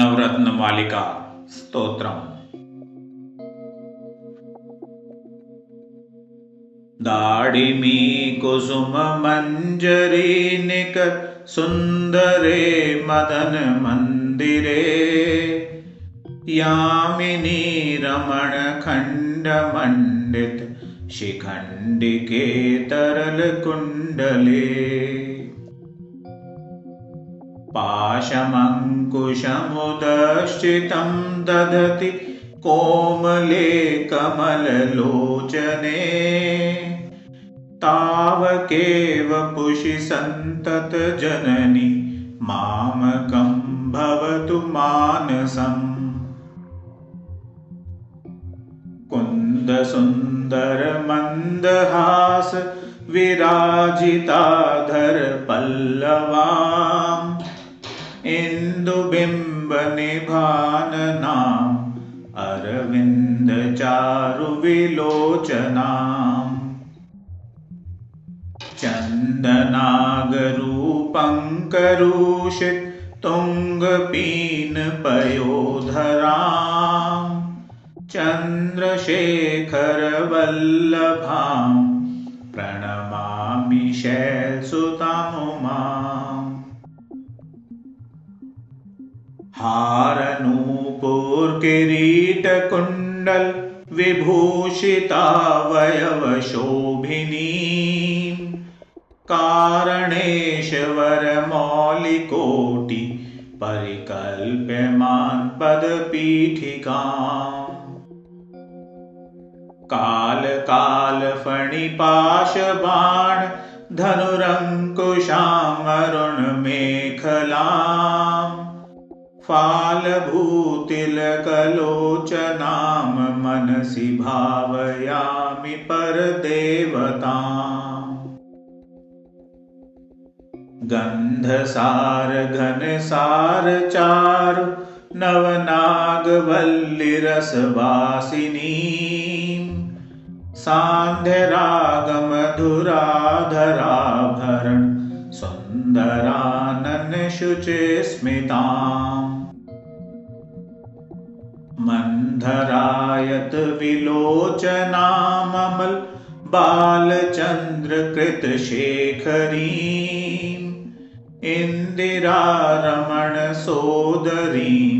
नवरत्न मालिका स्तोत्रम्। दाडिमीकुसुममञ्जरी निकरसुन्दरे मदनमन्दिरे यामिनीरमणखण्डमण्डितशिखण्डिके तरलकुण्डले पाशमङ्कुशमुदश्चितं दधति कोमले कमललोचने तावकेव पुषि संतत जननी मामकं भवतु मानसम्। कुन्दसुन्दर मंदहास विराजिताधर पल्लवाम् इन्दुबिम्बनिभाननाम् अरविन्दचारुविलोचनाम् चन्दनागरुपङ्करूषित तुङ्गपीनपयोधरां चन्द्रशेखरवल्लभां प्रणमामि शैलसुतामुमाम्। हारनूपुरकिरीटकुण्डल विभूषितावयवशोभिनीं कारणेशवरमौलिकोटि परिकल्प्यमानपदपीठिकाम् कालकालफणिपाशबाण धनुरङ्कुशामरुणमेखलाम् फालभूतिलकलोचनाम् मनसि भावयामि परदेवताम्। गंधसार घनसार चारु नवनागवल्लिरसवासिनीं सांध्यरागमधुराधराभरण सुंदरानन शुचे स्मिताम्। मंधरायत विलोचनामल बालचन्द्रकृतशेखरीम् इन्दिरारमणसोदरीं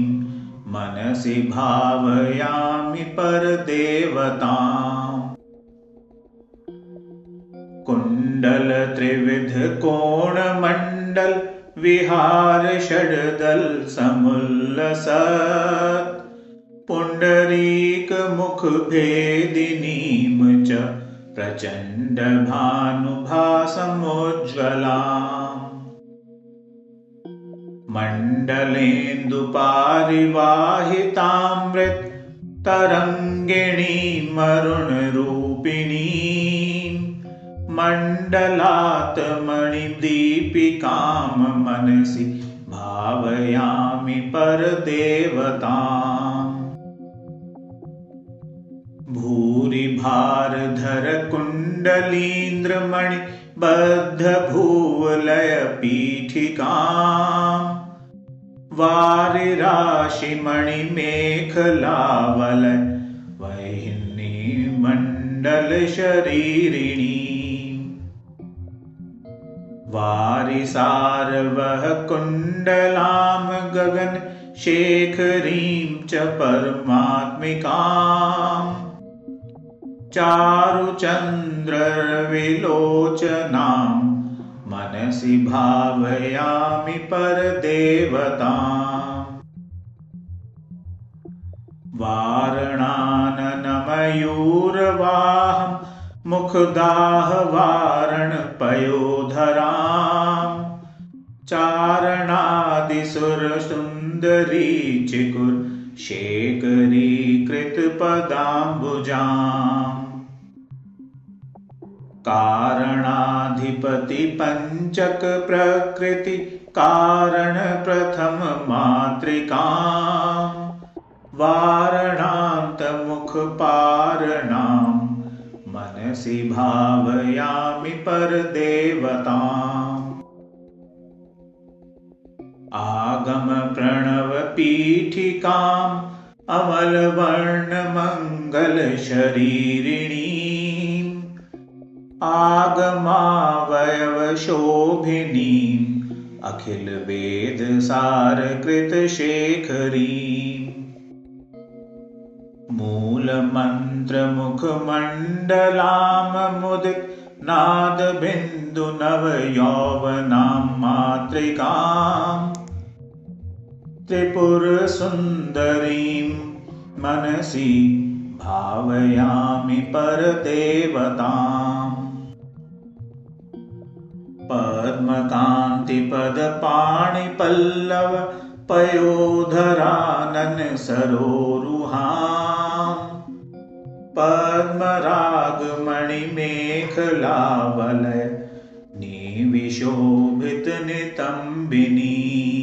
मनसि भावयामि परदेवताम्। कुण्डलत्रिविधकोणमण्डल विहारषड्दल समुल्लसत् पुण्डरीकमुखभेदिनीं च प्रचण्डभानुभासमुज्ज्वलाम्। मण्डलेन्दुपारिवाहितामृत तरङ्गिणीं मरुणरूपिणीं मण्डलान्तमणिदीपिकां मनसि भावयामि परदेवताम्। भूरिभारधरकुण्डलीन्द्रमणिबद्धभूवलयपीठिकां वारिराशिमणिमेखलावलयवह्निमण्डलशरीरिणीं वारिसारवहकुण्डलां गगनशेखरीं च परमात्मिकां चारुचन्द्ररविलोचनां मनसि भावयामि परदेवताम्। वारणाननमयूरवाहमुखदाहवारणपयोधरां चारणादिसुरसुन्दरी चिकुरशेखरीकृतपदाम्बुजाम् कारणधिपतिपञ्चकप्रकृतिकारणप्रथममातृकां वारणान्तमुखपारणां मनसि भावयामि परदेवताम्। आगमप्रणवपीठिका वारणपयोधरां अमलवर्णमङ्गलशरीरिणीम् आगमावयवशोभिनीं अखिलवेदसारकृतशेखरीम् मूलमन्त्रमुखमण्डलां मुदितनादबिन्दुनवयौवनां मातृकां त्रिपुरसुन्दरीं मनसि भावयामि परदेवताम् पद्मकान्तिपदपाणिपल्लवपयोधराननसरोरुहां पद्मरागमणिमेखलावलयनिविशोभितनितम्बिनीं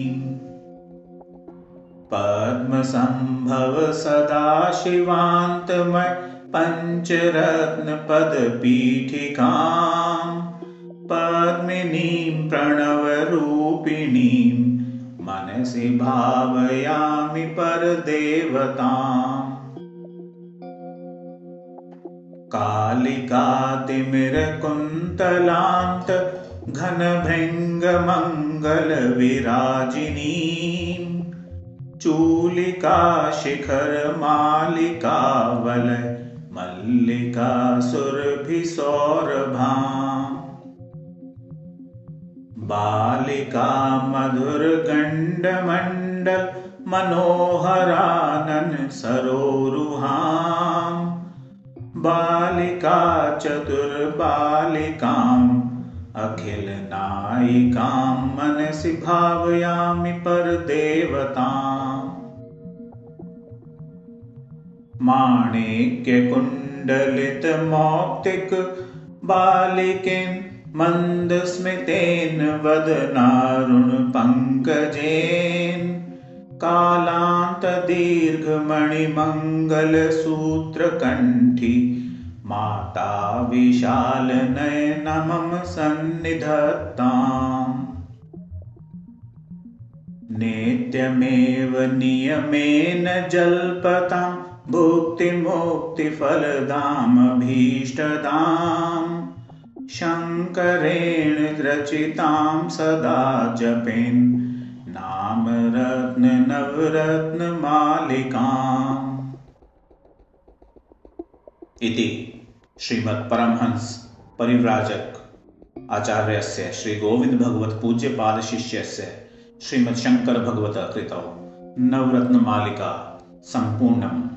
पद्मसम्भवसदाशिवान्तमय पञ्चरत्नपदपीठिकां पद्मिनीं प्रणवरूपिणीं मनसि भावयामि परदेवताम् कालिकातिमिरकुन्तलान्त घनभृङ्गमङ्गलविराजिनीं चूलिकाशिखरमालिकावलय मल्लिकासुरभिसौरभाम् बालिका मधुरगण्डमण्डल मनोहराननसरोरुहां बालिका चतुर्बालिकाम् अखिलनायिकां मनसि भावयामि परदेवताम् माणिक्यकुण्डलितमौक्तिक बालिकेन् मन्दस्मितेन वदनारुणपङ्कजेन कालान्तदीर्घमणिमङ्गलसूत्रकण्ठी माता विशालनयना मम सन्निधत्ताम् नित्यमेव नियमेन जल्पतां भुक्तिमुक्तिफलदामभीष्टदाम् शङ्करेण रचितां सदा जपेन् नामरत्न नवरत्नमालिकाम् इति श्रीमत्परमहंस परिव्राजक आचार्यस्य श्री गोविंद भगवत पूज्य पाद शिष्यस्य श्रीमत् शंकर भगवत कृतौ नवरत्न मालिका संपूर्णम्।